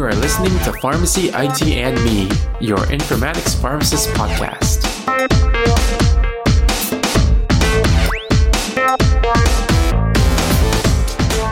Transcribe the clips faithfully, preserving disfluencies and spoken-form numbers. you are listening to Pharmacy I T and Me, your informatics pharmacist podcast.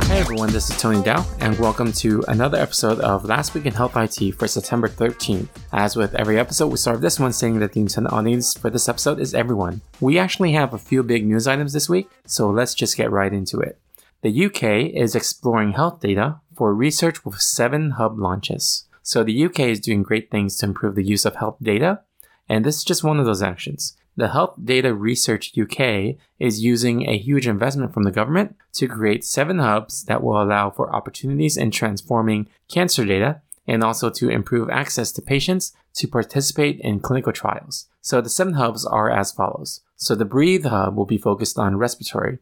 Hey everyone, this is Tony Dow, and welcome to another episode of Last Week in Health I T for September thirteenth. As with every episode, we start this one saying that the intended audience for this episode is everyone. We actually have a few big news items this week, so let's just get right into it. The U K is exploring health data for research with seven hub launches. So the U K is doing great things to improve the use of health data, and this is just one of those actions. The Health Data Research U K is using a huge investment from the government to create seven hubs that will allow for opportunities in transforming cancer data and also to improve access to patients to participate in clinical trials. So the seven hubs are as follows. So the Breathe Hub will be focused on respiratory.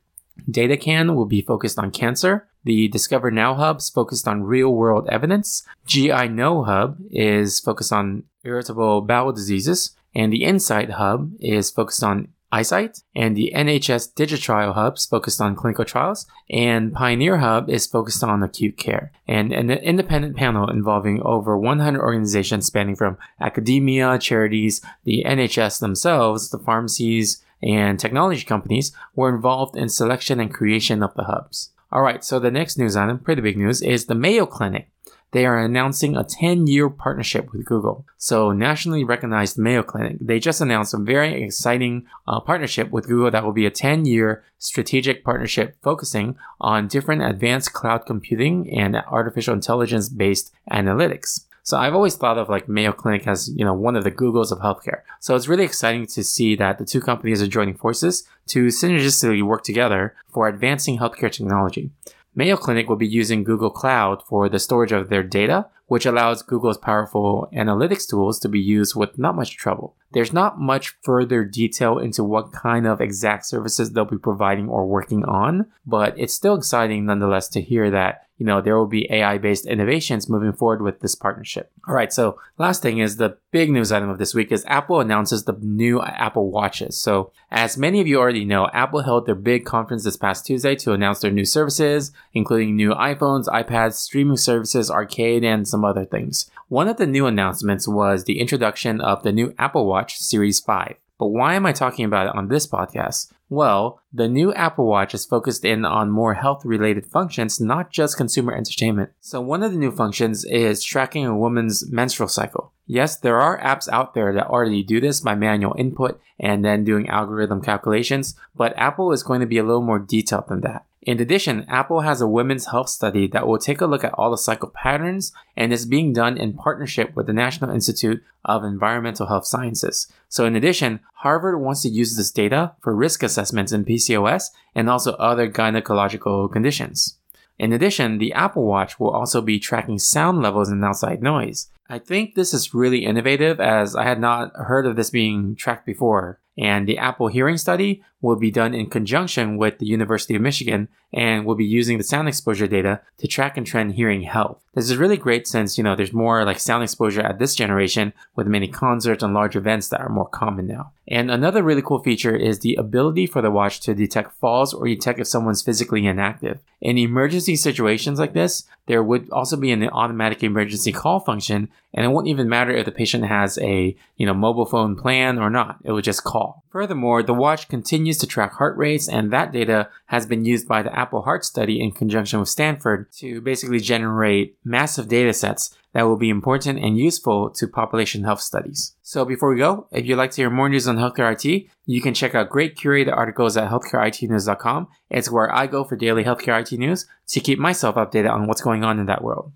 DataCan will be focused on cancer. The Discover Now Hub is focused on real-world evidence. G I Know Hub is focused on irritable bowel diseases. And the Insight Hub is focused on eyesight. And the N H S Digitrial Hub is focused on clinical trials. And Pioneer Hub is focused on acute care. And an independent panel involving over one hundred organizations spanning from academia, charities, the N H S themselves, the pharmacies, and technology companies were involved in selection and creation of the hubs. All right, so the next news item, pretty big news, is the Mayo Clinic. They are announcing a ten-year partnership with Google. So nationally recognized Mayo Clinic, they just announced a very exciting uh, partnership with Google that will be a ten-year strategic partnership focusing on different advanced cloud computing and artificial intelligence-based analytics. So I've always thought of like Mayo Clinic as, you know, one of the Googles of healthcare. So it's really exciting to see that the two companies are joining forces to synergistically work together for advancing healthcare technology. Mayo Clinic will be using Google Cloud for the storage of their data, which allows Google's powerful analytics tools to be used with not much trouble. There's not much further detail into what kind of exact services they'll be providing or working on, but it's still exciting nonetheless to hear that, you know, there will be A I-based innovations moving forward with this partnership. All right, so last thing is the big news item of this week is Apple announces the new Apple Watches. So as many of you already know, Apple held their big conference this past Tuesday to announce their new services, including new iPhones, iPads, streaming services, arcade, and some other things. One of the new announcements was the introduction of the new Apple Watch Series five. But why am I talking about it on this podcast? Well, the new Apple Watch is focused in on more health-related functions, not just consumer entertainment. So one of the new functions is tracking a woman's menstrual cycle. Yes, there are apps out there that already do this by manual input and then doing algorithm calculations, but Apple is going to be a little more detailed than that. In addition, Apple has a women's health study that will take a look at all the cycle patterns and is being done in partnership with the National Institute of Environmental Health Sciences. So in addition, Harvard wants to use this data for risk assessments in P C O S and also other gynecological conditions. In addition, the Apple Watch will also be tracking sound levels and outside noise. I think this is really innovative as I had not heard of this being tracked before. And the Apple Hearing Study will be done in conjunction with the University of Michigan and will be using the sound exposure data to track and trend hearing health. This is really great since, you know, there's more like sound exposure at this generation with many concerts and large events that are more common now. And another really cool feature is the ability for the watch to detect falls or detect if someone's physically inactive. In emergency situations like this, there would also be an automatic emergency call function, and it won't even matter if the patient has a, you know, mobile phone plan or not. It would just call. Furthermore, the watch continues to track heart rates, and that data has been used by the Apple Heart Study in conjunction with Stanford to basically generate massive data sets that will be important and useful to population health studies. So before we go, if you'd like to hear more news on healthcare I T, you can check out great curated articles at healthcare I T news dot com. It's where I go for daily healthcare I T news to keep myself updated on what's going on in that world.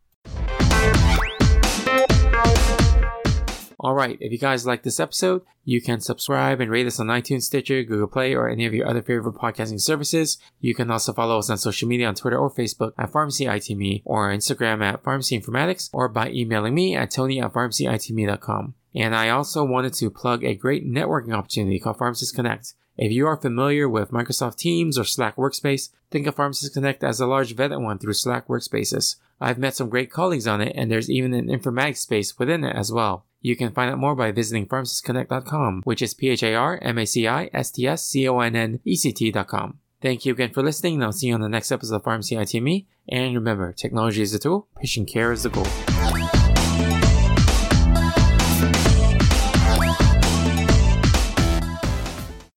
All right, if you guys like this episode, you can subscribe and rate us on iTunes, Stitcher, Google Play, or any of your other favorite podcasting services. You can also follow us on social media on Twitter or Facebook at Pharmacy I T M E, or Instagram at Pharmacy Informatics, or by emailing me at Tony at pharmacy I T M E dot com. And I also wanted to plug a great networking opportunity called Pharmacies Connect. If you are familiar with Microsoft Teams or Slack Workspace, think of Pharmacies Connect as a large vetted one through Slack Workspaces. I've met some great colleagues on it, and there's even an informatics space within it as well. You can find out more by visiting pharmacist connect dot com, which is P H A R M A C I S T S C O N N E C T dot com. Thank you again for listening, and I'll see you on the next episode of Pharmacy I T M E. And remember, technology is a tool, patient care is the goal.